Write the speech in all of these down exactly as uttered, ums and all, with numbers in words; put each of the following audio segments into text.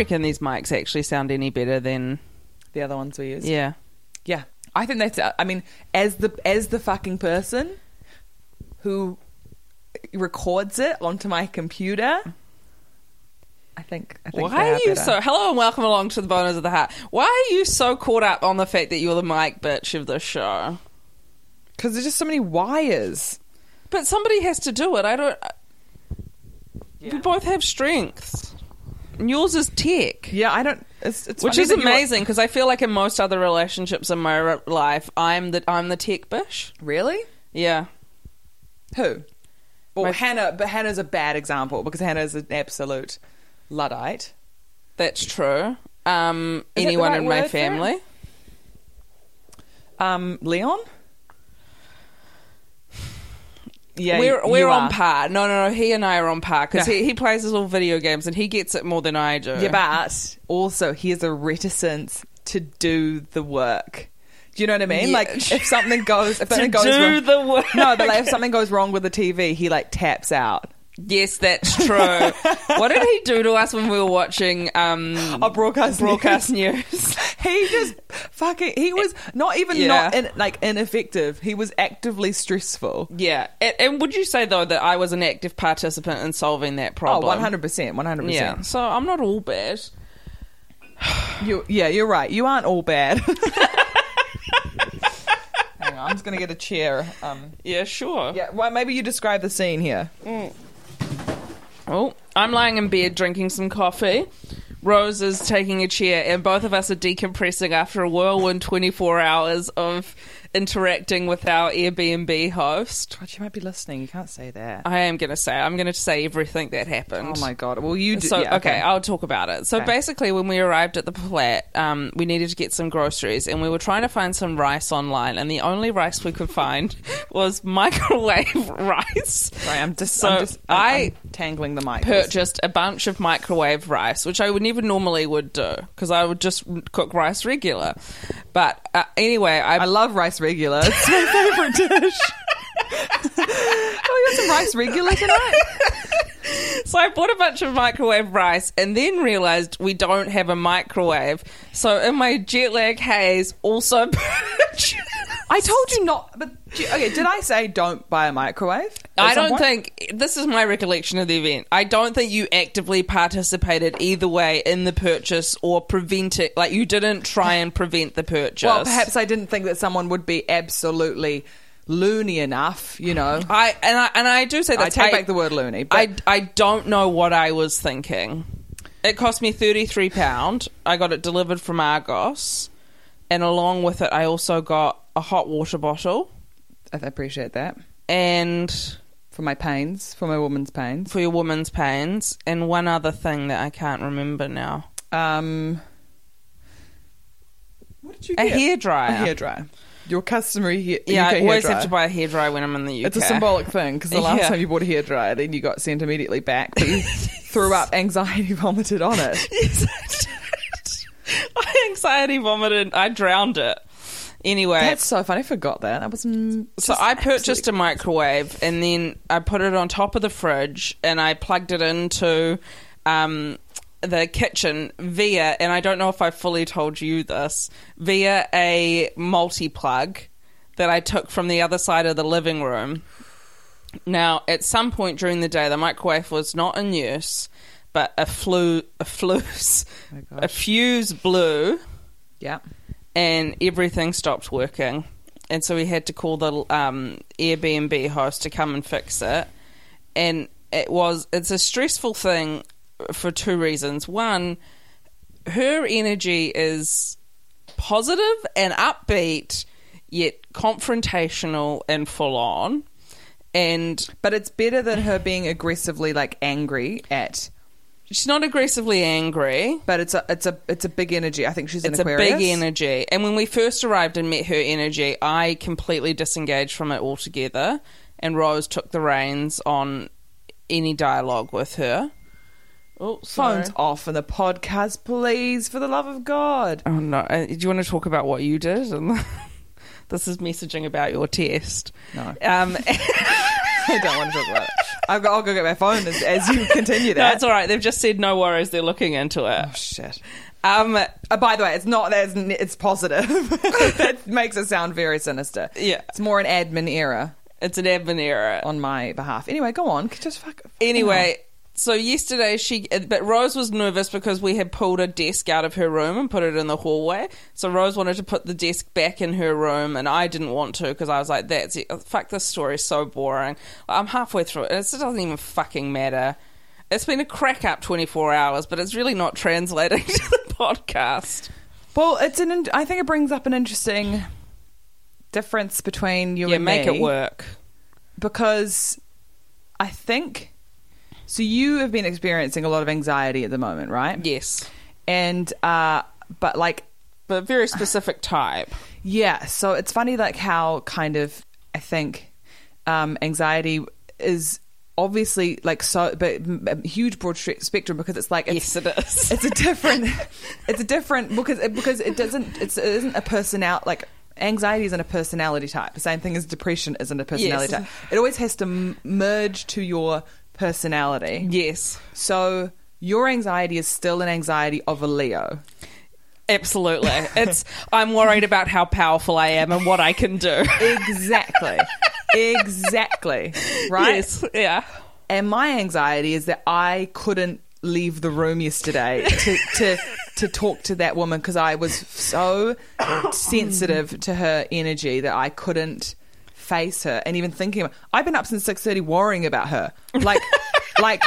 Reckon these mics actually sound any better than the other ones we used? Yeah, yeah. I think that's. I mean, as the as the fucking person who records it onto my computer, I think. I think why are you better. So? Hello and welcome along to the Boners of the Heart. Why are you so caught up on the fact that you're the mic bitch of this show? Because there's just so many wires. But somebody has to do it. I don't. Yeah. We both have strengths. And yours is tech. Yeah, I don't. It's, it's which is amazing because I feel like in most other relationships in my life, I'm the I'm the tech bish. Really? Yeah. Who? Well, my, Hannah. But Hannah's a bad example because Hannah's an absolute Luddite. That's true. Um, is anyone that the right in my family? Um, Leon. Yeah, we're we're on are. par. No, no, no. He and I are on par because no. he, he plays his little video games and he gets it more than I do. Yeah, but also he has a reticence to do the work. Do you know what I mean? Yeah. Like if something goes, if to something goes do wrong, the work. No, but like if something goes wrong with the T V, he like taps out. Yes, that's true. What did he do to us when we were watching um oh, broadcast broadcast news? news. He just fucking he was not even yeah. not in, like ineffective. He was actively stressful. Yeah. And, and would you say though that I was an active participant in solving that problem? Oh, one hundred percent, one hundred percent. Yeah. So I'm not all bad. You yeah, you're right. You aren't all bad. Hang on, I'm just going to get a chair. Um Yeah, sure. Yeah, well maybe you describe the scene here. Mm. Oh, I'm lying in bed drinking some coffee. Rose is taking a chair and both of us are decompressing after a whirlwind twenty-four hours of interacting with our Airbnb host. God, she might be listening. You can't say that. I am going to say. I'm going to say everything that happened. Oh, my God. Well, you do. So, yeah, okay. okay, I'll talk about it. So, okay. basically, when we arrived at the flat, um, we needed to get some groceries and we were trying to find some rice online and the only rice we could find was microwave rice. Sorry, I'm just, so I'm just I'm, I'm tangling the mic. Purchased a bunch of microwave rice, which I would never normally would do because I would just cook rice regular. But uh, anyway, I, I love rice regular. It's my favourite dish. Oh, you got some rice regular tonight. So I bought a bunch of microwave rice and then realised we don't have a microwave. So in my jet lag haze, also purchased. I told you not. But okay, did I say don't buy a microwave? I don't point? think this is my recollection of the event. I don't think you actively participated either way in the purchase or prevent it. Like you didn't try and prevent the purchase. Well, perhaps I didn't think that someone would be absolutely loony enough, you know. I and I and I do say that I take I, back the word loony. But I I don't know what I was thinking. It cost me thirty-three pounds. I got it delivered from Argos, and along with it, I also got a hot water bottle. I appreciate that. And for my pains, for my woman's pains. For your woman's pains. And one other thing that I can't remember now. Um, what did you get? A hairdryer. A hairdryer. Your customary hair. Yeah, U K I always have to buy a hairdryer when I'm in the U K. It's a symbolic thing because the last yeah. time you bought a hairdryer, then you got sent immediately back. But you yes. threw up, anxiety vomited on it. Yes, I did. I anxiety vomited. I drowned it. Anyway, that's so funny. I forgot that. I was mm, so I purchased a microwave and then I put it on top of the fridge and I plugged it into um, the kitchen via, and I don't know if I fully told you this, via a multi-plug that I took from the other side of the living room. Now, at some point during the day, the microwave was not in use, but a flu, a flues, oh a fuse blew. Yeah. And everything stopped working. and so we had to call the um, Airbnb host to come and fix it. And it was it's a stressful thing for two reasons. One, her energy is positive and upbeat, yet confrontational and full on. And but it's better than her being aggressively like angry at. She's not aggressively angry, but it's a it's a it's a big energy. I think she's an Aquarius. It's a big energy. And when we first arrived and met her energy, I completely disengaged from it altogether, and Rose took the reins on any dialogue with her. Oh, sorry. Phones off in the podcast, please, for the love of God. Oh no! Do you want to talk about what you did? This is messaging about your test. No. Um, I don't want to talk about it. I'll go, I'll go get my phone as, as you continue that. No, it's all right. They've just said no worries. They're looking into it. Oh, shit. Um, uh, by the way, it's not that it's, it's positive. That makes it sound very sinister. Yeah. It's more an admin error. It's an admin error. On my behalf. Anyway, go on. Just fuck. fuck anyway, on. So yesterday she... But Rose was nervous because we had pulled a desk out of her room and put it in the hallway. So Rose wanted to put the desk back in her room, and I didn't want to because I was like, that's it. Fuck, this story's so boring. I'm halfway through it. It doesn't even fucking matter. It's been a crack up twenty-four hours, but it's really not translating to the podcast. Well, it's an. I think it brings up an interesting difference between you yeah, and me. Yeah, make it work. Because I think... So you have been experiencing a lot of anxiety at the moment, right? Yes. And, uh, but like... But very specific type. Yeah. So it's funny like how kind of, I think, um, anxiety is obviously like so... But a huge broad spectrum because it's like... It's, yes, it is. It's a different... It's a different... Because it, because it doesn't... It's, it isn't a personality... Like anxiety isn't a personality type. The same thing as depression isn't a personality yes. type. It always has to m- merge to your... personality. Yes. So your anxiety is still an anxiety of a Leo. Absolutely. It's I'm worried about how powerful I am and what I can do. Exactly. Exactly. Right? Yes. Yeah. And my anxiety is that I couldn't leave the room yesterday to to, to talk to that woman because I was so sensitive to her energy that I couldn't face her and even thinking about, I've been up since six thirty worrying about her like like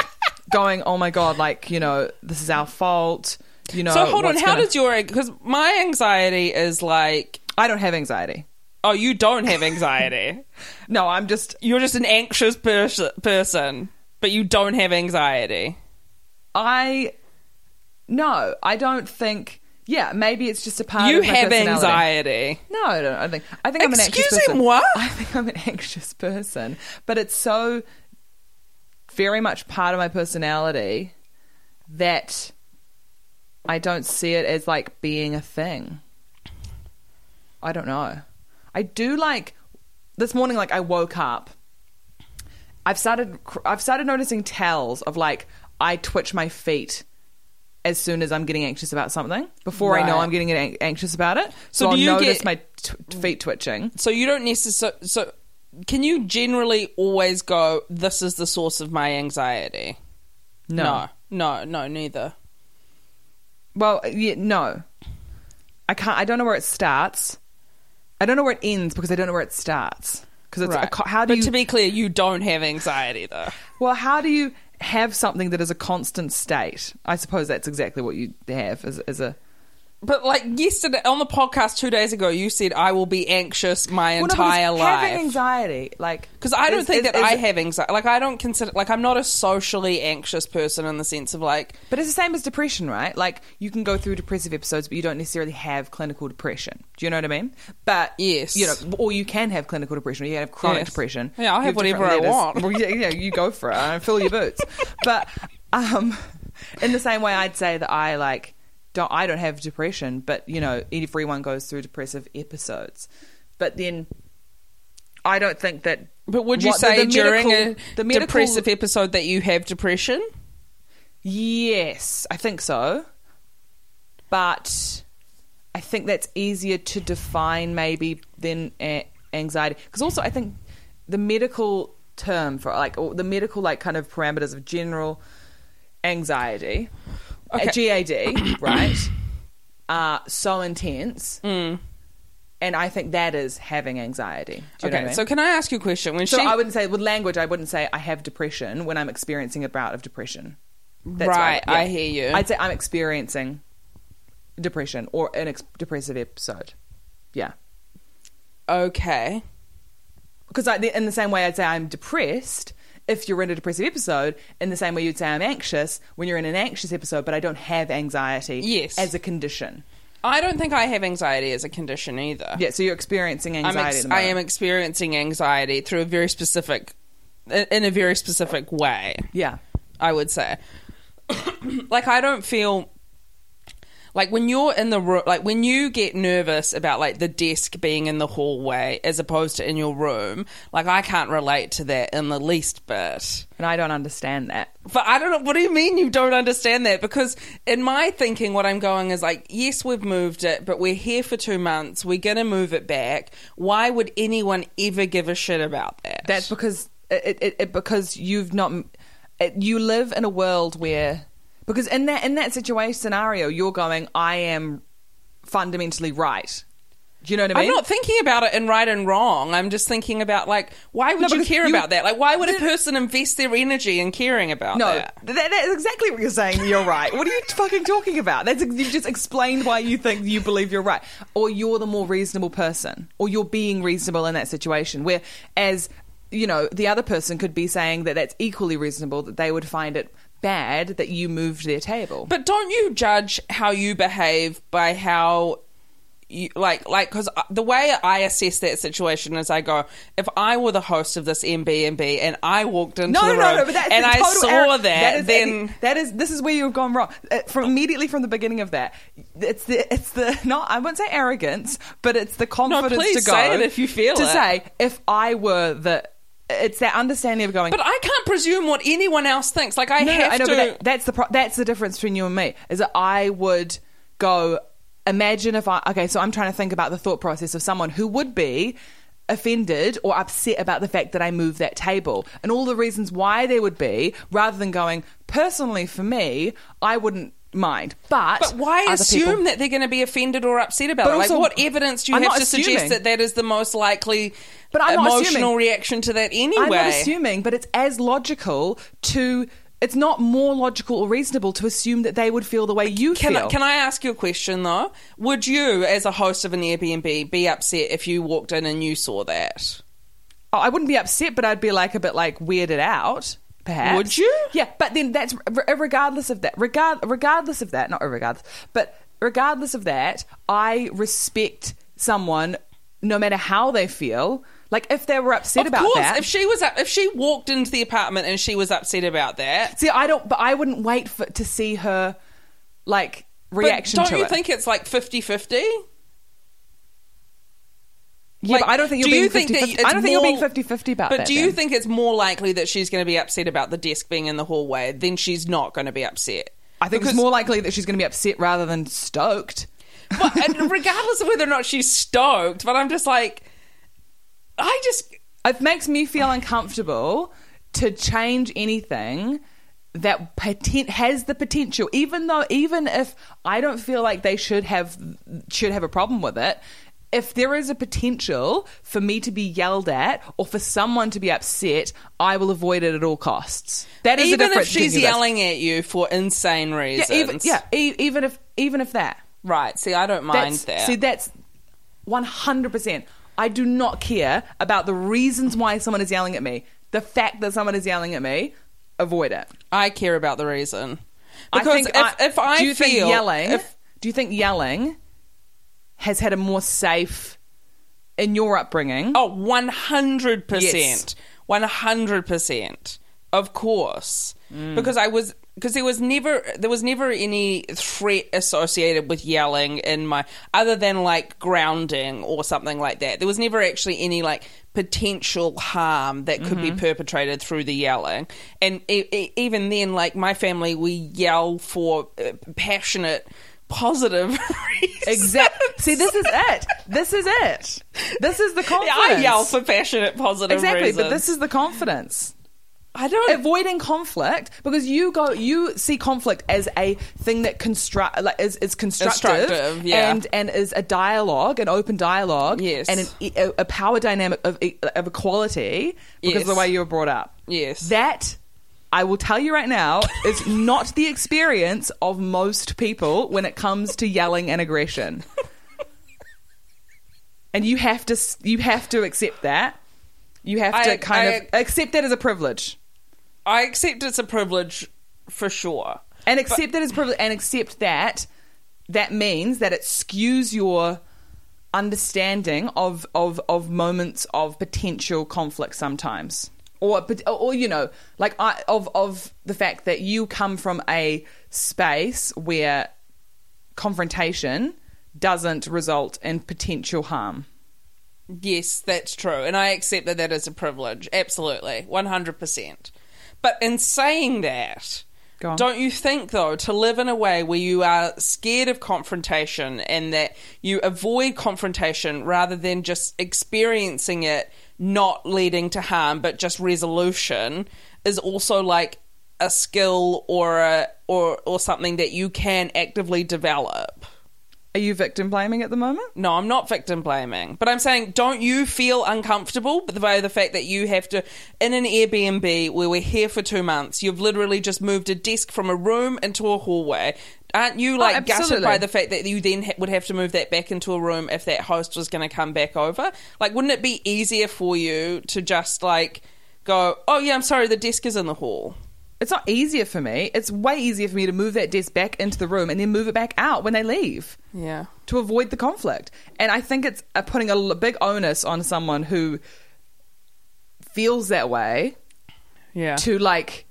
going oh my god like you know this is our fault you know so hold on how gonna... does your because my anxiety is like I don't have anxiety. Oh, you don't have anxiety. No, I'm just you're just an anxious pers- person, but you don't have anxiety. I no I don't think Yeah, maybe it's just a part you of my personality. You have anxiety. No, I don't. I think I think Excuse I'm an anxious person. Excuse me, what? I think I'm an anxious person, but it's so very much part of my personality that I don't see it as like being a thing. I don't know. I do like this morning. Like I woke up. I've started. I've started noticing tells of like I twitch my feet as soon as I'm getting anxious about something, before right. I know I'm getting an- anxious about it. So, so I'll do you notice get, my t- feet twitching. So you don't necessarily... So can you generally always go, this is the source of my anxiety? No. No, no, no neither. Well, yeah, no. I can't... I don't know where it starts. I don't know where it ends because I don't know where it starts. Because it's right. a, how do but you... to be clear, you don't have anxiety, though. Well, how do you... have something that is a constant state? I suppose that's exactly what you have as, as a... But like yesterday, on the podcast two days ago, you said, I will be anxious my well, entire no, life. Having anxiety, like... Because I don't is, think is, that is, I is, have anxiety. Like, I don't consider... Like, I'm not a socially anxious person in the sense of like... But it's the same as depression, right? Like, you can go through depressive episodes, but you don't necessarily have clinical depression. Do you know what I mean? But... Yes. You know, or you can have clinical depression, or you can have chronic yes. depression. Yeah, I'll have, have whatever I want. Well, yeah, yeah, you go for it. I fill your boots. But um, in the same way, I'd say that I, like... Don't, I don't have depression, but, you know, everyone goes through depressive episodes. But then I don't think that... But would you what, say the, the during medical, a the medical, depressive episode that you have depression? Yes, I think so. But I think that's easier to define maybe than a- anxiety. Because also I think the medical term for, like, or the medical, like, kind of parameters of general anxiety... Okay. A G A D, right, are uh, so intense mm. And I think that is having anxiety. Do you okay, know what I mean? So can I ask you a question? When so she... I wouldn't say, with language, I wouldn't say I have depression when I'm experiencing a bout of depression. That's right, I, yeah. I hear you. I'd say I'm experiencing depression or an ex- depressive episode. Yeah. Okay. Because in the same way I'd say I'm depressed if you're in a depressive episode, in the same way you'd say I'm anxious when you're in an anxious episode, but I don't have anxiety yes. as a condition. I don't think I have anxiety as a condition either. Yeah, so you're experiencing anxiety I'm ex- at the moment. I am experiencing anxiety through a very specific, in a very specific way. Yeah. I would say. Like, I don't feel... Like, when you're in the room... Like, when you get nervous about, like, the desk being in the hallway as opposed to in your room, like, I can't relate to that in the least bit. And I don't understand that. But I don't know... What do you mean you don't understand that? Because in my thinking, what I'm going is, like, yes, we've moved it, but we're here for two months. We're going to move it back. Why would anyone ever give a shit about that? That's because... It, it, it because you've not... It, you live in a world where... Because in that in that situation scenario, you're going, I am fundamentally right. Do you know what I mean? I'm not thinking about it in right and wrong. I'm just thinking about, like, why would no, you care you, about that? Like, why would a person invest their energy in caring about no, that? No, that, that's exactly what you're saying. You're right. What are you fucking talking about? That's You've just explained why you think you believe you're right. Or you're the more reasonable person. Or you're being reasonable in that situation. Where, as, you know, the other person could be saying that that's equally reasonable, that they would find it... bad that you moved their table. But don't you judge how you behave by how you like like because the way I assess that situation is I go, if I were the host of this Airbnb and I walked into no, the room no, no, but that's and I saw error. that, that is, then that is this is where you've gone wrong from immediately from the beginning of that. It's the it's the not I wouldn't say arrogance, but it's the confidence no, please to go say it if you feel to it. say if I were the It's that understanding of going... But I can't presume what anyone else thinks. Like, I no, have I know, to... That, that's, the pro- that's the difference between you and me, is that I would go, imagine if I... Okay, so I'm trying to think about the thought process of someone who would be offended or upset about the fact that I moved that table and all the reasons why they would be, rather than going, personally, for me, I wouldn't mind. But, but why assume people... that they're going to be offended or upset about but it? Also, like, what evidence do you I'm have to assuming. suggest that that is the most likely... But I'm emotional not assuming. reaction to that anyway. I'm not assuming, but it's as logical to... It's not more logical or reasonable to assume that they would feel the way you can feel. I, can I ask you a question, though? Would you, as a host of an Airbnb, be upset if you walked in and you saw that? Oh, I wouldn't be upset, but I'd be like a bit like weirded out, perhaps. Would you? Yeah, but then that's... Regardless of that... Regard, regardless of that... Not regardless. But regardless of that, I respect someone, no matter how they feel... Like, if they were upset of about course, that... Of course, if she was up, if she walked into the apartment and she was upset about that... See, I don't... But I wouldn't wait for to see her, like, reaction to it. But don't you think it's, like, fifty-fifty? Yeah, like, but I don't think you're do being you think fifty-fifty. That I don't more, think you're being fifty-fifty about but that. But do you then. think it's more likely that she's going to be upset about the desk being in the hallway than she's not going to be upset? I think because, it's more likely that she's going to be upset rather than stoked. But, and regardless of whether or not she's stoked, but I'm just like... I just... It makes me feel uncomfortable to change anything that poten- has the potential, even though, even if I don't feel like they should have should have a problem with it, if there is a potential for me to be yelled at or for someone to be upset, I will avoid it at all costs. That is even if she's yelling at you for insane reasons. Yeah, even, yeah, e- even if even if that. Right. See, I don't mind that's, that. See, that's one hundred percent. I do not care about the reasons why someone is yelling at me. The fact that someone is yelling at me, avoid it. I care about the reason. Because I think if I, if I do you feel... Think yelling, if, do you think yelling has had a more safe... In your upbringing... Oh, one hundred percent. Yes. one hundred percent. Of course. Mm. Because I was... Because there was never there was never any threat associated with yelling in my other than like grounding or something like that. There was never actually any like potential harm that could mm-hmm. be perpetrated through the yelling. And e- e- even then, like my family, we yell for uh, passionate, positive reasons. Exactly. See, this is it. This is it. This is the confidence. Yeah, I yell for passionate, positive exactly, reasons. Exactly, but this is the confidence. I don't avoiding conflict, because you go you see conflict as a thing that construct like is, is constructive, constructive yeah. and and is a dialogue, an open dialogue, yes. and an, a, a power dynamic of, of equality because yes. of the way you were brought up. Yes, that I will tell you right now is not the experience of most people when it comes to yelling and aggression, and you have to you have to accept that. You have I, to kind I, of accept that as a privilege. I accept it's a privilege for sure. And accept but, that as a privilege and accept that that means that it skews your understanding of, of, of moments of potential conflict sometimes. Or, or you know, like I, of, of the fact that you come from a space where confrontation doesn't result in potential harm. Yes, that's true. And I accept that that is a privilege. Absolutely. one hundred percent. But in saying that, don't you think, though, to live in a way where you are scared of confrontation and that you avoid confrontation rather than just experiencing it, not leading to harm, but just resolution, is also like a skill or a, or or something that you can actively develop? Are you victim blaming at the moment? No, I'm not victim blaming. But I'm saying, don't you feel uncomfortable by the fact that you have to, in an Airbnb where we're here for two months, you've literally just moved a desk from a room into a hallway. Aren't you like oh, gutted by the fact that you then ha- would have to move that back into a room if that host was going to come back over? Like, wouldn't it be easier for you to just like go, oh yeah, I'm sorry, the desk is in the hall? It's not easier for me. It's way easier for me to move that desk back into the room and then move it back out when they leave. Yeah. To avoid the conflict. And I think it's putting a big onus on someone who feels that way. Yeah. To like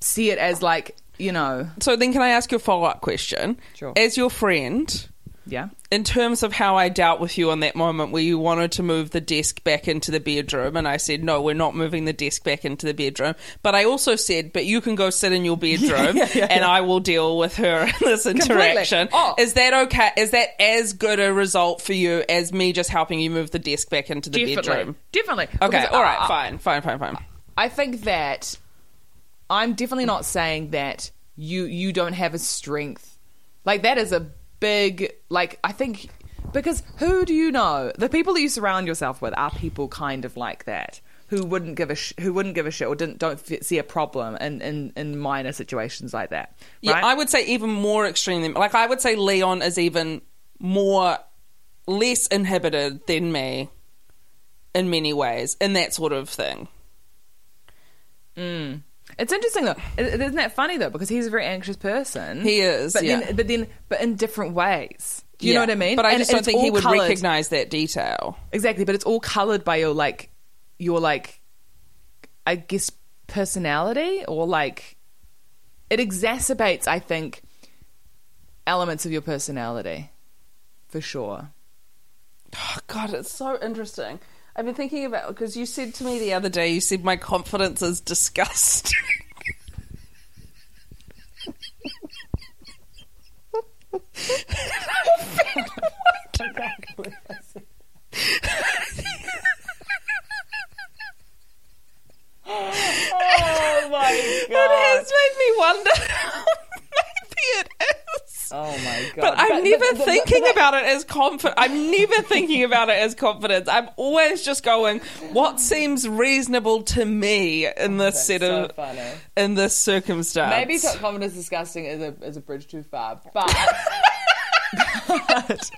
see it as like, you know. So then can I ask you a follow-up question? Sure. As your friend. Yeah. In terms of how I dealt with you on that moment where you wanted to move the desk back into the bedroom and I said, no, we're not moving the desk back into the bedroom. But I also said, but you can go sit in your bedroom yeah, yeah, yeah, and yeah. I will deal with her in this interaction. Oh. Is that okay? Is that as good a result for you as me just helping you move the desk back into the Definitely. bedroom? Definitely. Okay, because, all right, uh, fine, fine, fine, fine. I think that I'm definitely not saying that you you don't have a strength. Like, that is a big, like, I think, because who do you know? The people that you surround yourself with are people kind of like that, who wouldn't give a sh- who wouldn't give a shit or didn't don't f- see a problem in, in, in minor situations like that. Right? Yeah, I would say even more extreme than, like, I would say Leon is even more less inhibited than me in many ways in that sort of thing. Mm. It's interesting though, isn't that funny though? Because he's a very anxious person. He is, but yeah. then, but then, but in different ways. Do you yeah. know what I mean? But I just and don't think he would coloured. recognise that detail. Exactly, but it's all coloured by your like, your like, I guess personality, or like, it exacerbates, I think, elements of your personality, for sure. Oh God, it's so interesting. I've been thinking about, because you said to me the other day, you said my confidence is disgusting. Oh my God. It has made me wonder how maybe it is. Oh my God. But I'm but, never but, but, thinking but, but, about it as confidence. I'm never thinking about it as confidence. I'm always just going, what seems reasonable to me in this that's set so of funny. in this circumstance. Maybe confidence disgusting is a is a bridge too far, but but,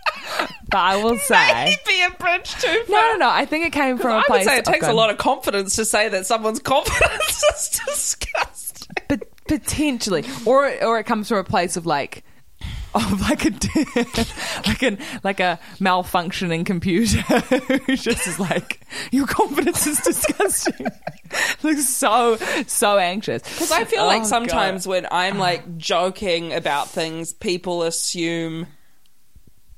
but I will say maybe a bridge too far. No, no, no. I think it came from a I place. I would say it takes oh, a lot of confidence to say that someone's confidence is disgusting. But potentially, or or it comes from a place of like. Of like a like an like a malfunctioning computer who just is like, your confidence is disgusting. Looks so so anxious. Because I feel oh, like sometimes God. when I'm like joking about things, people assume,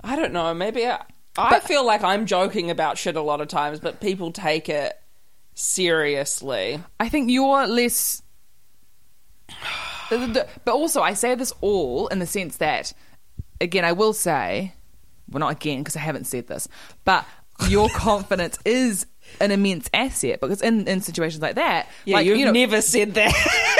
I don't know, maybe I, I but, feel like I'm joking about shit a lot of times, but people take it seriously. I think you're less. But also, I say this all in the sense that, again, I will say, well, not again, because I haven't said this, but your confidence is an immense asset, because in, in situations like that, yeah, like, you've you know, never said that.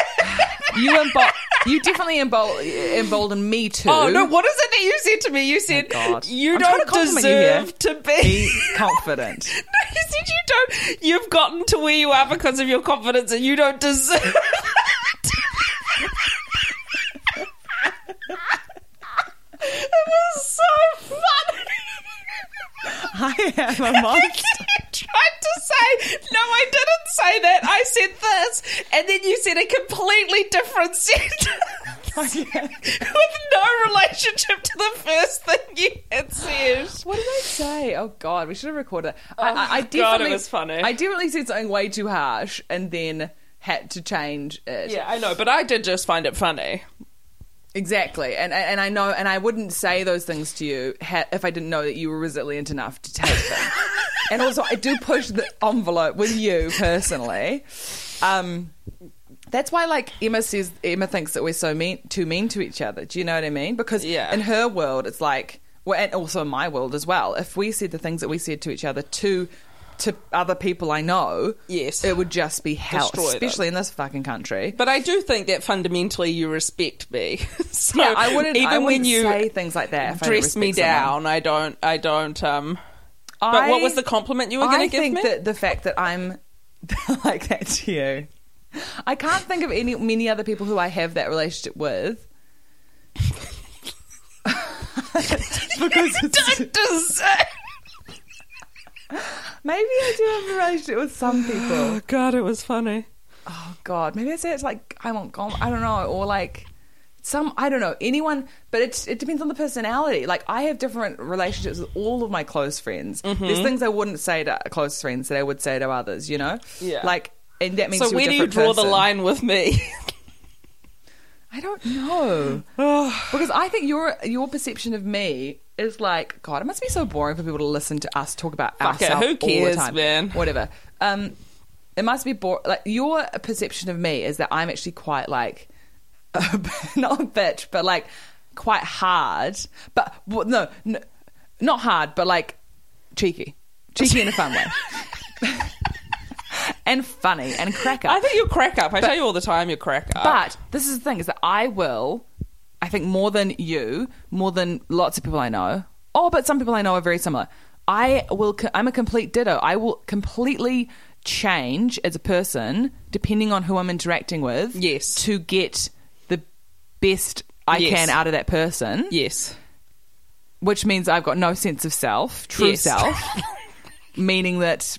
you imbo- you definitely embold- emboldened me too. Oh no, what is it that you said to me? You said oh you I'm don't to deserve you to be, be confident. No, you said you don't. You've gotten to where you are because of your confidence, and you don't deserve. It was so funny. I am a monster. Tried to say, no, I didn't say that. I said this. And then you said a completely different sentence. Oh, yeah. With no relationship to the first thing you had said. What did I say? Oh, God, we should have recorded it. Oh, I, I, I God, it was funny. I definitely said something way too harsh and then had to change it. Yeah, I know, but I did just find it funny. Exactly, and and I know, and I wouldn't say those things to you ha- if I didn't know that you were resilient enough to take them. And also, I do push the envelope with you personally. Um, that's why, like Emma says, Emma thinks that we're so mean, too mean to each other. Do you know what I mean? Because yeah. in her world, it's like, well, and also in my world as well. If we said the things that we said to each other to to other people I know, yes, it would just be hell, especially them. in this fucking country. But I do think that fundamentally you respect me. So yeah, I wouldn't even I wouldn't when you say things like that. If dress I me down. Someone. I don't. I don't. Um. I, but what was the compliment you were going to give me? I think that the fact that I'm like that to you, I can't think of any many other people who I have that relationship with. Because you don't deserve. Maybe I do have a relationship with some people. Oh, God, it was funny. Oh, God. Maybe I say it's like, I want gone. I don't know. Or like some, I don't know, anyone. But it's, it depends on the personality. Like, I have different relationships with all of my close friends. Mm-hmm. There's things I wouldn't say to close friends that I would say to others, you know? Yeah. Like, and that means so where do you draw person. the line with me? I don't know. Because I think your your perception of me is like, God, it must be so boring for people to listen to us talk about Fuck ourselves it, who cares, all the time. Man. Whatever. Um, it must be boring. Like, your perception of me is that I'm actually quite like, a, not a bitch, but like quite hard. But well, no, no, not hard, but like cheeky. Cheeky in a fun way. And funny and crack up. I think you're crack up. I but, tell you all the time you're crack up. But this is the thing, is that I will... I think more than you, more than lots of people I know. Oh, but some people I know are very similar. I will. I'm a complete ditto. I will completely change as a person depending on who I'm interacting with. Yes. To get the best I yes. can out of that person. Yes. Which means I've got no sense of self, true yes. self, meaning that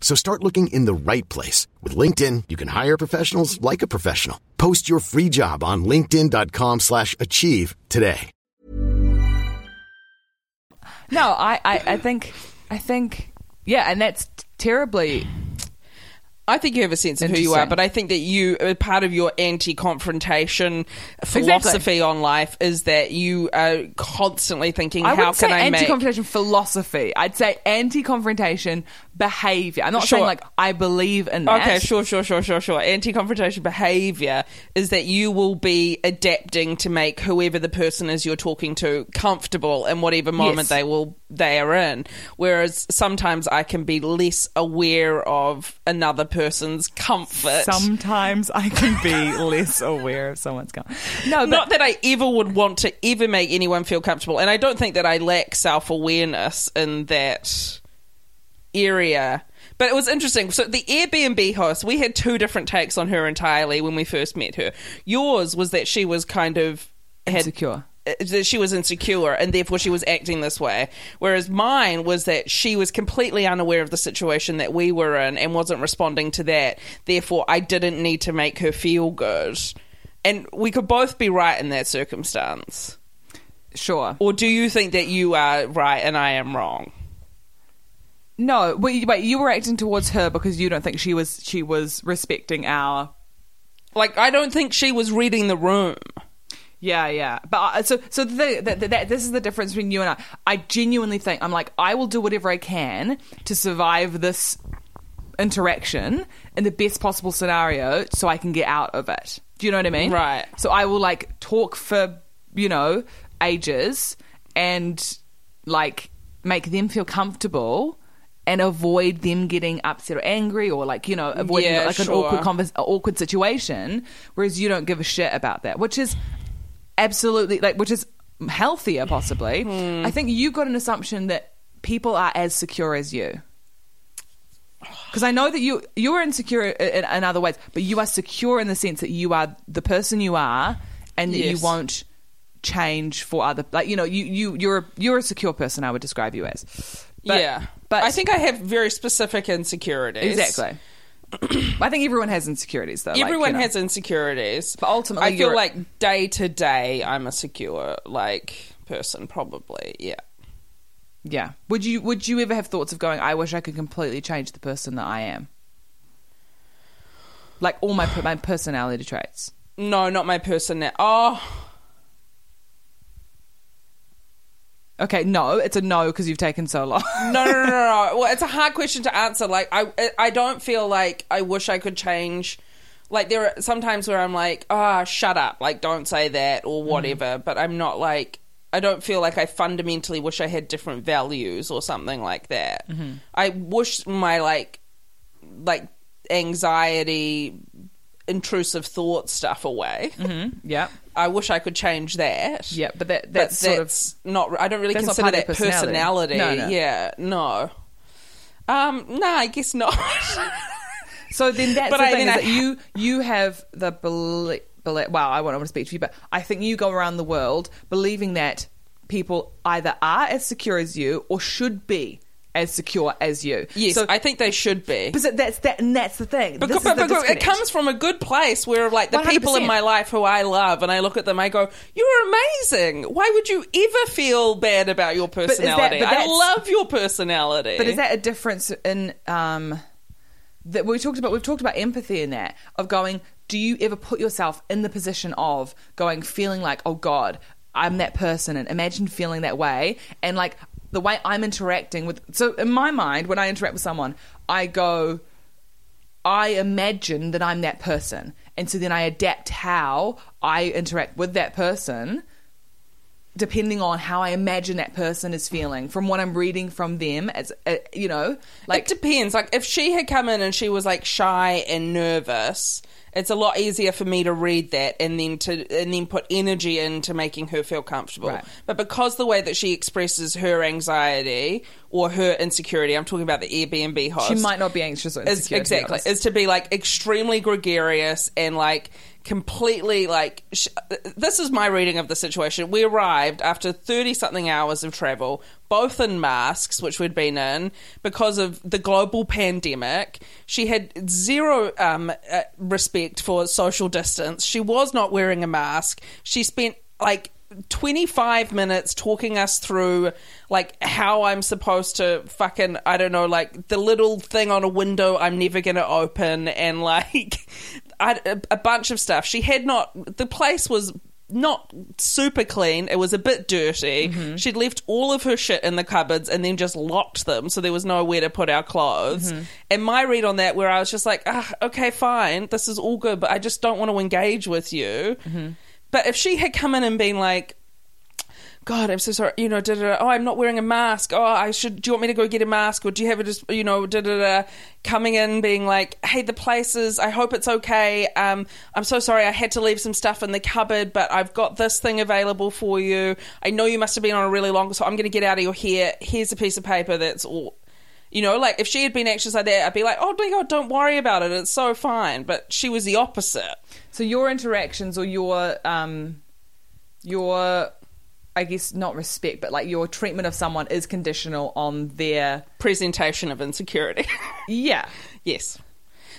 So start looking in the right place. With LinkedIn, you can hire professionals like a professional. Post your free job on linkedin dot com slash achieve today. No, I, I, I think, I think, yeah, and that's terribly. I think you have a sense of who you are, but I think that you, part of your anti-confrontation philosophy exactly. on life is that you are constantly thinking, I how can I anti-confrontation make... anti-confrontation philosophy. I'd say anti-confrontation behaviour. I'm not sure. saying, like, I believe in that. Okay, sure, sure, sure, sure, sure. Anti-confrontation behaviour is that you will be adapting to make whoever the person is you're talking to comfortable in whatever moment yes. they will they are in. Whereas sometimes I can be less aware of another person. person's comfort. Sometimes I can be less aware of someone's comfort. No, but- not that I ever would want to ever make anyone feel comfortable, and I don't think that I lack self-awareness in that area. But it was interesting. So the Airbnb host, we had two different takes on her entirely when we first met her. Yours was that she was kind of had- insecure. That she was insecure and therefore she was acting this way, whereas mine was that she was completely unaware of the situation that we were in and wasn't responding to that, therefore I didn't need to make her feel good, and we could both be right in that circumstance. Sure. Or do you think that you are right and I am wrong? No, wait, wait, you were acting towards her because you don't think she was she was respecting our... Like, I don't think she was reading the room. Yeah, yeah. But I, so so the, the, the, the, this is the difference between you and I. I genuinely think, I'm like, I will do whatever I can to survive this interaction in the best possible scenario so I can get out of it. Do you know what I mean? Right. So I will, like, talk for, you know, ages and, like, make them feel comfortable... And avoid them getting upset or angry or, like, you know, avoid yeah, like sure. an awkward convers- awkward situation, whereas you don't give a shit about that, which is absolutely, like, which is healthier possibly. Mm. I think you got an assumption that people are as secure as you. Because I know that you you are insecure in, in other ways, but you are secure in the sense that you are the person you are and that yes. you won't change for other, like, you know, you, you, you're, a, you're a secure person, I would describe you as. But, yeah. But I think I have very specific insecurities. Exactly. I think everyone has insecurities, though. Everyone like, you know. has insecurities. But ultimately, I feel like day to day, I'm a secure like person, probably. Yeah. Yeah. Would you Would you ever have thoughts of going, I wish I could completely change the person that I am? Like all my my personality traits. No, not my personality. Oh. Okay, no, it's a no because you've taken so long. no, no, no, no, no. Well, it's a hard question to answer. Like, I, I don't feel like I wish I could change. Like, there are sometimes where I'm like, ah, oh, shut up. Like, don't say that or whatever. Mm. But I'm not like, I don't feel like I fundamentally wish I had different values or something like that. Mm-hmm. I wish my, like, like anxiety, intrusive thought stuff away. Mm-hmm. Yeah. I wish I could change that. Yeah, but that that's, but that's sort of not. I don't really consider that personality. personality. No, no. Yeah, no. Um, no, nah, I guess not. So then that's but the I, thing is I, that you you have the belief. Beli- well, I want to speak to you, but I think you go around the world believing that people either are as secure as you or should be as secure as you. Yes, so, I think they should be. But that's that, and that's the thing. Because, but, the because it comes from a good place where, like, the one hundred percent people in my life who I love, and I look at them, I go, "You're amazing. Why would you ever feel bad about your personality? But that, but I love your personality." But is that a difference in um, that we talked about? We've talked about empathy in that of going. Do you ever put yourself in the position of going, feeling like, "Oh God, I'm that person," and imagine feeling that way, and like. The way I'm interacting with... So, in my mind, when I interact with someone, I go... I imagine that I'm that person. And so then I adapt how I interact with that person depending on how I imagine that person is feeling from what I'm reading from them, as uh, you know... like It depends. Like, if she had come in and she was, like, shy and nervous... It's a lot easier for me to read that and then to and then put energy into making her feel comfortable. Right. But because the way that she expresses her anxiety or her insecurity, I'm talking about the Airbnb host. She might not be anxious or insecure. Is, exactly. To is to be, like, extremely gregarious and, like, completely, like... Sh- this is my reading of the situation. We arrived after thirty-something hours of travel, both in masks, which we'd been in, because of the global pandemic. She had zero um, uh, respect for social distance. She was not wearing a mask. She spent, like... twenty-five minutes talking us through, like, how I'm supposed to fucking, I don't know, like, the little thing on a window I'm never going to open and, like, I, a bunch of stuff. She had not... The place was not super clean. It was a bit dirty. Mm-hmm. She'd left all of her shit in the cupboards and then just locked them so there was nowhere to put our clothes. Mm-hmm. And my read on that where I was just like, ah, okay, fine, this is all good, but I just don't want to engage with you. Mm-hmm. But if she had come in and been like, God, I'm so sorry, you know, da-da-da, oh, I'm not wearing a mask, oh, I should, do you want me to go get a mask, or do you have a, just, you know, da-da-da, coming in being like, hey, the places, I hope it's okay, um, I'm so sorry, I had to leave some stuff in the cupboard, but I've got this thing available for you, I know you must have been on a really long, so I'm going to get out of your hair, here's a piece of paper, that's all. You know, like, if she had been anxious like that, I'd be like, oh, my God, don't worry about it. It's so fine. But she was the opposite. So your interactions or your, um, your, I guess, not respect, but, like, your treatment of someone is conditional on their... presentation of insecurity. Yeah. Yes.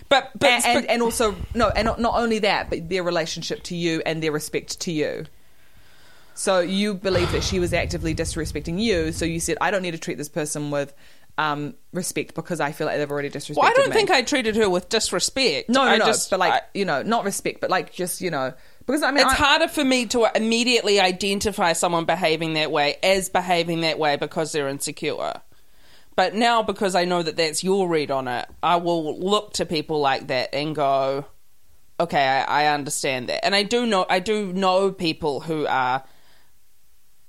But... but and, and, and also, no, and not, not only that, but their relationship to you and their respect to you. So you believe that she was actively disrespecting you, so you said, I don't need to treat this person with... um, respect because I feel like they've already disrespected me. Well, I don't me. think I treated her with disrespect. No, no, I no. Just, but like, I, you know, not respect, but like just, you know, because I mean, it's I, harder for me to immediately identify someone behaving that way as behaving that way because they're insecure. But now, because I know that that's your read on it, I will look to people like that and go, okay, I, I understand that. And I do know, I do know people who are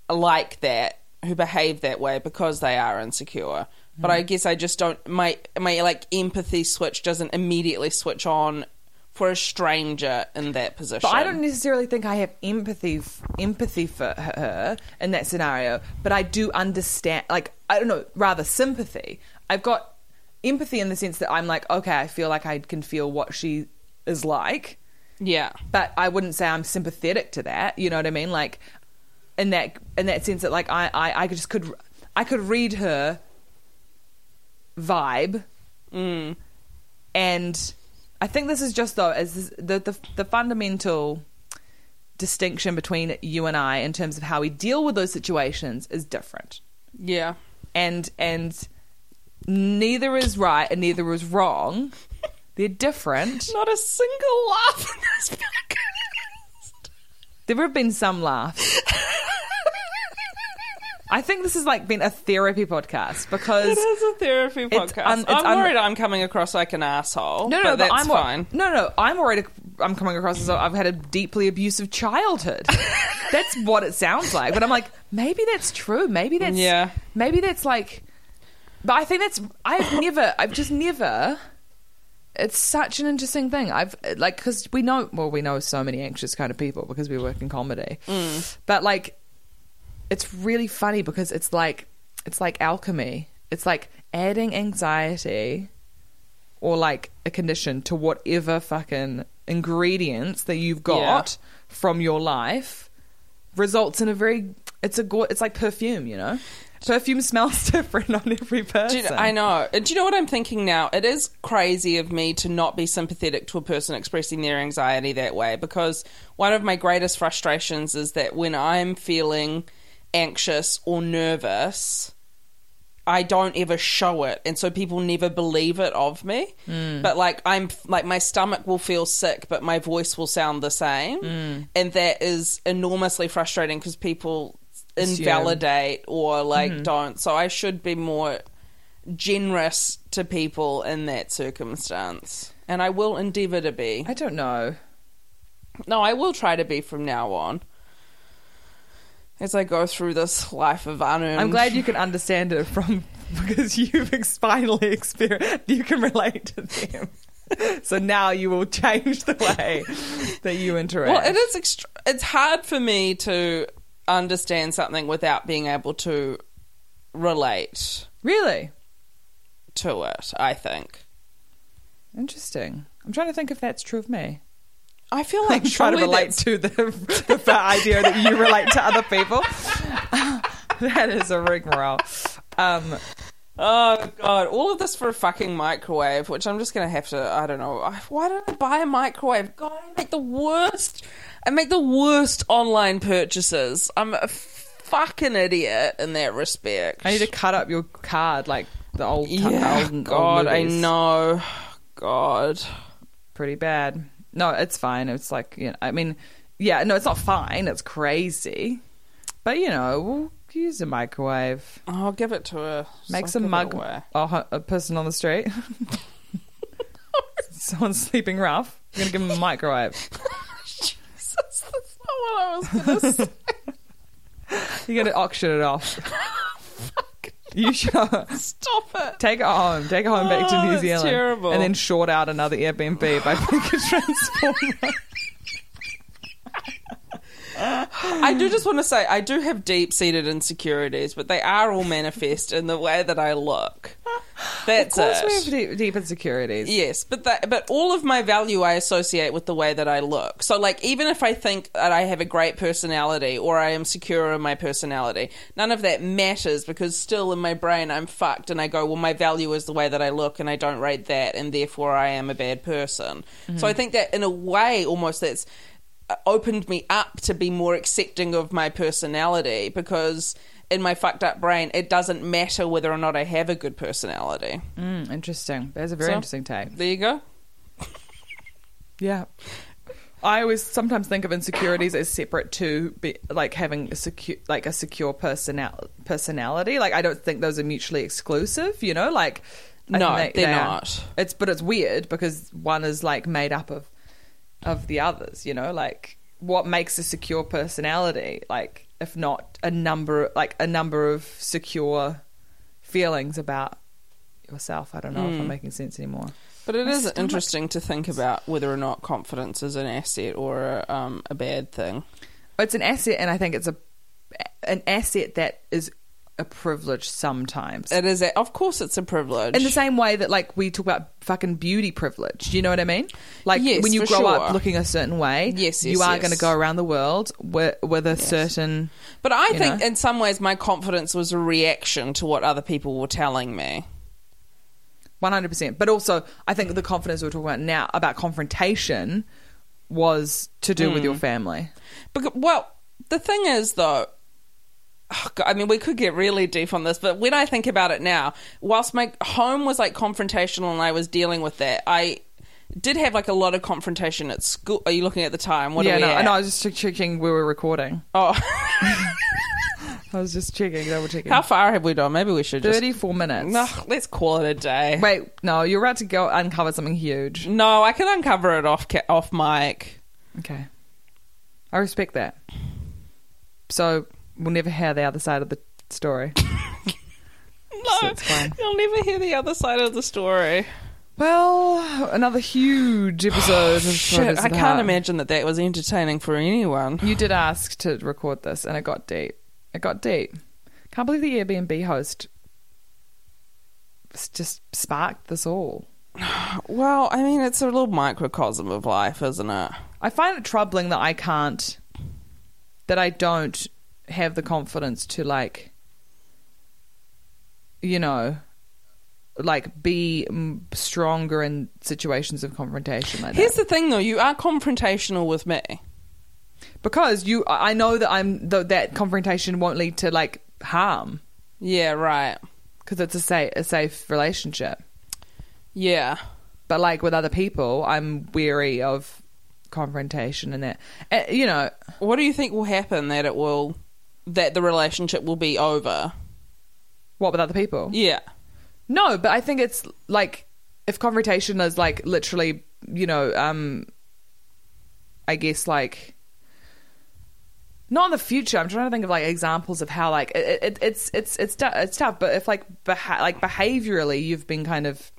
like that, who behave that way because they are insecure. Mm. But I guess I just don't, my, my like empathy switch doesn't immediately switch on for a stranger in that position. But I don't necessarily think I have empathy empathy for her in that scenario, but I do understand, like, I don't know, rather sympathy. I've got empathy in the sense that I'm like, okay, I feel like I can feel what she is like. Yeah. But I wouldn't say I'm sympathetic to that, you know what I mean? Like, in that in that sense that, like, I, I, I just could, I could read her vibe. Mm. And I think this is just, though, as the, the the fundamental distinction between you and I in terms of how we deal with those situations is different. Yeah. And and neither is right and neither is wrong. They're different. Not a single laugh in this podcast. There have been some laughs. I think this has, like, been a therapy podcast because... It is a therapy podcast. Un- I'm un- worried I'm coming across like an asshole. No, no, but, but that's I'm, fine. No, no, I'm worried I'm coming across as though I've had a deeply abusive childhood. That's what it sounds like. But I'm like, maybe that's true. Maybe that's... Yeah. Maybe that's, like... But I think that's... I've never... I've just never... It's such an interesting thing. I've, like, because we know... Well, we know so many anxious kind of people because we work in comedy. Mm. But, like... It's really funny because it's like it's like alchemy. It's like adding anxiety or like a condition to whatever fucking ingredients that you've got yeah. from your life results in a very it's a go- it's like perfume, you know? Perfume smells different on every person. You know, I know. Do you know what I'm thinking now? It is crazy of me to not be sympathetic to a person expressing their anxiety that way because one of my greatest frustrations is that when I'm feeling anxious or nervous, I don't ever show it, and so people never believe it of me. Mm. But like I'm like my stomach will feel sick, but my voice will sound the same, mm. and that is enormously frustrating because people assume. Invalidate or like mm-hmm. don't. So I should be more generous to people in that circumstance, and I will endeavour to be. I don't know. No, I will try to be from now on. As I go through this life of unearned... I'm glad you can understand it from... Because you've finally experienced... You can relate to them. So now you will change the way that you interact. Well, it is ext- it's hard for me to understand something without being able to relate... Really? ...to it, I think. Interesting. I'm trying to think if that's true of me. I feel like I'm trying to relate that's... to the, the idea that you relate to other people. That is a rigmarole. Um, oh, God. All of this for a fucking microwave, which I'm just going to have to, I don't know. Why did I buy a microwave? God, I make the worst. I make the worst online purchases. I'm a fucking idiot in that respect. I need to cut up your card like the old... Yeah, old, God, old I know. God. Pretty bad. No, it's fine. It's like, you know, I mean, yeah, no, it's not fine. It's crazy. But, you know, we'll use a microwave. I'll give it to her. Make some mug. Oh, a person on the street. Someone's sleeping rough. I'm going to give him a microwave. Jesus, that's not what I was going to say. You're going to auction it off. Fuck. You should. Stop it. Take it home. Take it home back oh, to New Zealand. Terrible. And then short out another Airbnb by being a transformer. I do just want to say, I do have deep-seated insecurities, but they are all manifest in the way that I look. That's it. Of course it. We have deep, deep insecurities. Yes, but that, but all of my value I associate with the way that I look. So, like, even if I think that I have a great personality or I am secure in my personality, none of that matters because still in my brain I'm fucked and I go, well, my value is the way that I look and I don't rate that and therefore I am a bad person. Mm-hmm. So I think that in a way almost that's opened me up to be more accepting of my personality, because in my fucked up brain, it doesn't matter whether or not I have a good personality. Mm, interesting. That's a very so, interesting take. There you go. Yeah. I always sometimes think of insecurities as separate to be, like having a secure, like a secure personal, personality. Like I don't think those are mutually exclusive, you know, like. No, they, they're they not. It's, but it's weird because one is like made up of, of the others, you know, like what makes a secure personality? Like if not a number, like a number of secure feelings about yourself. I don't know mm. if I'm making sense anymore. But it is interesting to think about whether or not confidence is an asset or a, um, a bad thing. It's an asset, and I think it's a an asset that is a privilege sometimes. It is. A, of course it's a privilege. In the same way that, like, we talk about fucking beauty privilege. Do you know what I mean? Like, yes, when you grow sure. up looking a certain way, yes, yes, you are yes. going to go around the world with, with a yes. certain... But I think know, in some ways my confidence was a reaction to what other people were telling me. one hundred percent. But also, I think the confidence we're talking about now about confrontation was to do mm. with your family. Because, well, the thing is, though, oh God, I mean, we could get really deep on this, but when I think about it now, whilst my home was like confrontational and I was dealing with that, I did have like a lot of confrontation at school. Are you looking at the time? What yeah, are we no, at? No, I was just checking we were recording. Oh. I was just checking, double checking. How far have we done? Maybe we should just... thirty-four minutes. No, let's call it a day. Wait, no, you're about to go uncover something huge. No, I can uncover it off ca- off mic. Okay. I respect that. So we'll never hear the other side of the story. No, so it's fine. You'll never hear the other side of the story. Well, another huge episode. Of Shit, I can't heart. imagine that that was entertaining for anyone. You did ask to record this and it got deep. It got deep. Can't believe the Airbnb host just sparked this all. Well, I mean, it's a little microcosm of life, isn't it? I find it troubling that I can't, that I don't have the confidence to, like, you know, like be stronger in situations of confrontation like Here's that. Here's the thing, though. You are confrontational with me. Because you, I know that I'm the, that confrontation won't lead to like harm. Yeah, right. Because it's a safe, a safe relationship. Yeah, but like with other people, I'm wary of confrontation and that. Uh, you know, what do you think will happen? That it will, that the relationship will be over. What, with other people? Yeah. No, but I think it's like if confrontation is like literally, you know, um, I guess like. Not in the future. I'm trying to think of like examples of how like it, it, it's it's it's it's tough. But if like beha- like behaviorally, you've been kind of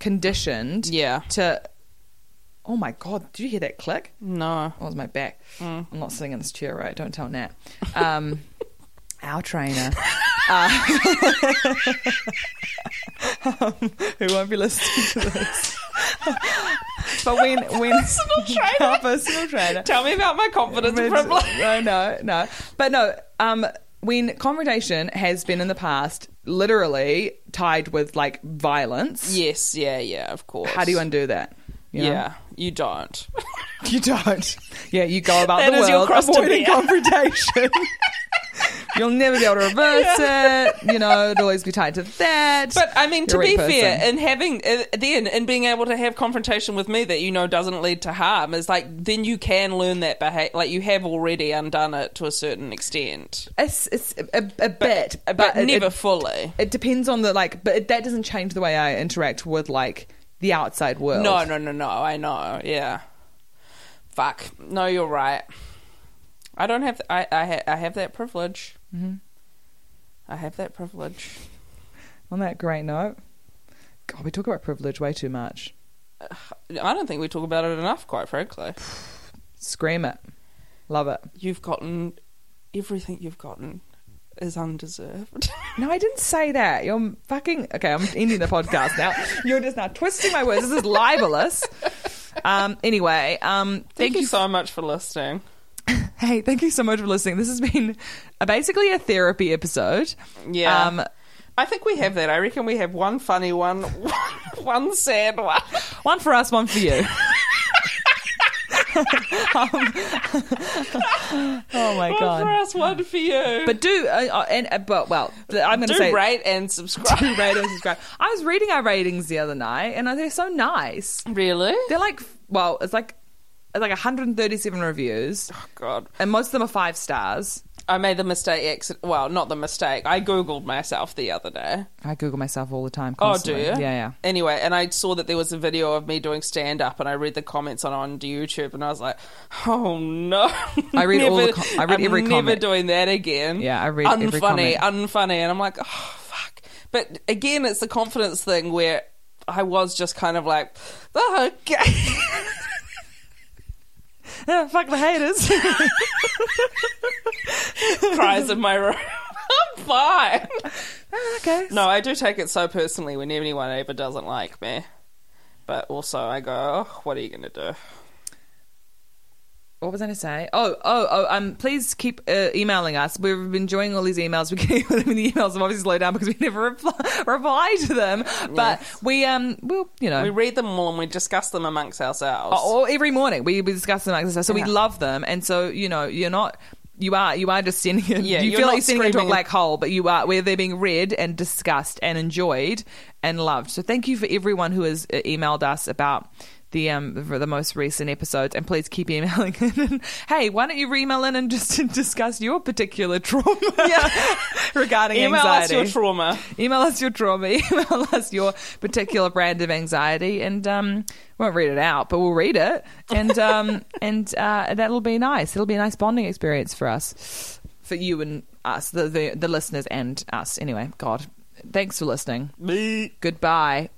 conditioned. Yeah. To. Oh my God! Did you hear that click? No. Oh, it was my back. Mm. I'm not sitting in this chair right. Don't tell Nat. Um, our trainer, uh, um, who won't be listening to this. But when when personal trainer. Our personal trainer, tell me about my confidence problem. No, no, no. But no, um, when confrontation has been in the past literally tied with like violence. Yes, yeah, yeah, of course. How do you undo that? You know? Yeah, you don't. You don't. Yeah, you go about that the world avoiding confrontation. You'll never be able to reverse yeah. it. You know, it'll always be tied to that. But, I mean, You're to be fair, and having, uh, then, and being able to have confrontation with me that you know doesn't lead to harm is like, then you can learn that behavior. Like, you have already undone it to a certain extent. It's, it's a, a, a but, bit. But, but it, never it, fully. It depends on the, like, but it, that doesn't change the way I interact with, like, the outside world. No, no, no, no. I know. Yeah. Fuck. No, you're right. I don't have... Th- I I, ha- I have that privilege. Mm-hmm. I have that privilege. On that great note... God, we talk about privilege way too much. Uh, I don't think we talk about it enough, quite frankly. Scream it. Love it. You've gotten... Everything you've gotten is undeserved. No, I didn't say that. You're fucking... Okay, I'm ending the podcast now. You're just now twisting my words. This is libelous. Um. Anyway, um. Thank, thank you, you so much for listening. Hey, thank you so much for listening. This has been a, basically a therapy episode. Yeah. Um, I think we have that. I reckon we have one funny one, one, one sad one. One for us, one for you. um, Oh my god! One for us, one for you. But do uh, and uh, but well, I'm going to say rate and subscribe. Do rate and subscribe. I was reading our ratings the other night, and they're so nice. Really? They're like well, it's like it's like one hundred thirty-seven reviews. Oh god! And most of them are five stars. I made the mistake, well, not the mistake. I Googled myself the other day. I Google myself all the time, constantly. Oh, do you? Yeah, yeah. Anyway, and I saw that there was a video of me doing stand-up, and I read the comments on, on YouTube, and I was like, oh, no. I read never, all the com- I read I'm every comment. I'm never doing that again. Yeah, I read unfunny, every comment. Unfunny, unfunny. And I'm like, oh, fuck. But, again, it's the confidence thing where I was just kind of like, oh, okay. Oh, fuck the haters. Cries in my room. I'm fine. Okay. No, I do take it so personally when anyone ever doesn't like me. But also I go, oh, what are you going to do? What was I going to say? Oh, oh, oh, um, please keep uh, emailing us. We've been enjoying all these emails. We keep them in the emails. I'm obviously slowed down because we never reply, reply to them. But yes. we, um, we'll, you know. We read them all and we discuss them amongst ourselves. Or, or every morning we, we discuss them amongst ourselves. So yeah. We love them. And so, you know, you're not, you are, you are just sending it. Yeah, you feel like you're sending into a black hole, but you are, where they're being read and discussed and enjoyed and loved. So thank you for everyone who has emailed us about the um for the most recent episodes, and please keep emailing in. Hey, why don't you email in and just discuss your particular trauma yeah. regarding email anxiety? Email us your trauma. Email us your trauma. Email us your particular brand of anxiety, and um, we won't read it out, but we'll read it, and um, and uh, that'll be nice. It'll be a nice bonding experience for us, for you and us, the the, the listeners and us. Anyway, God, thanks for listening. Me. Goodbye.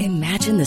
Imagine the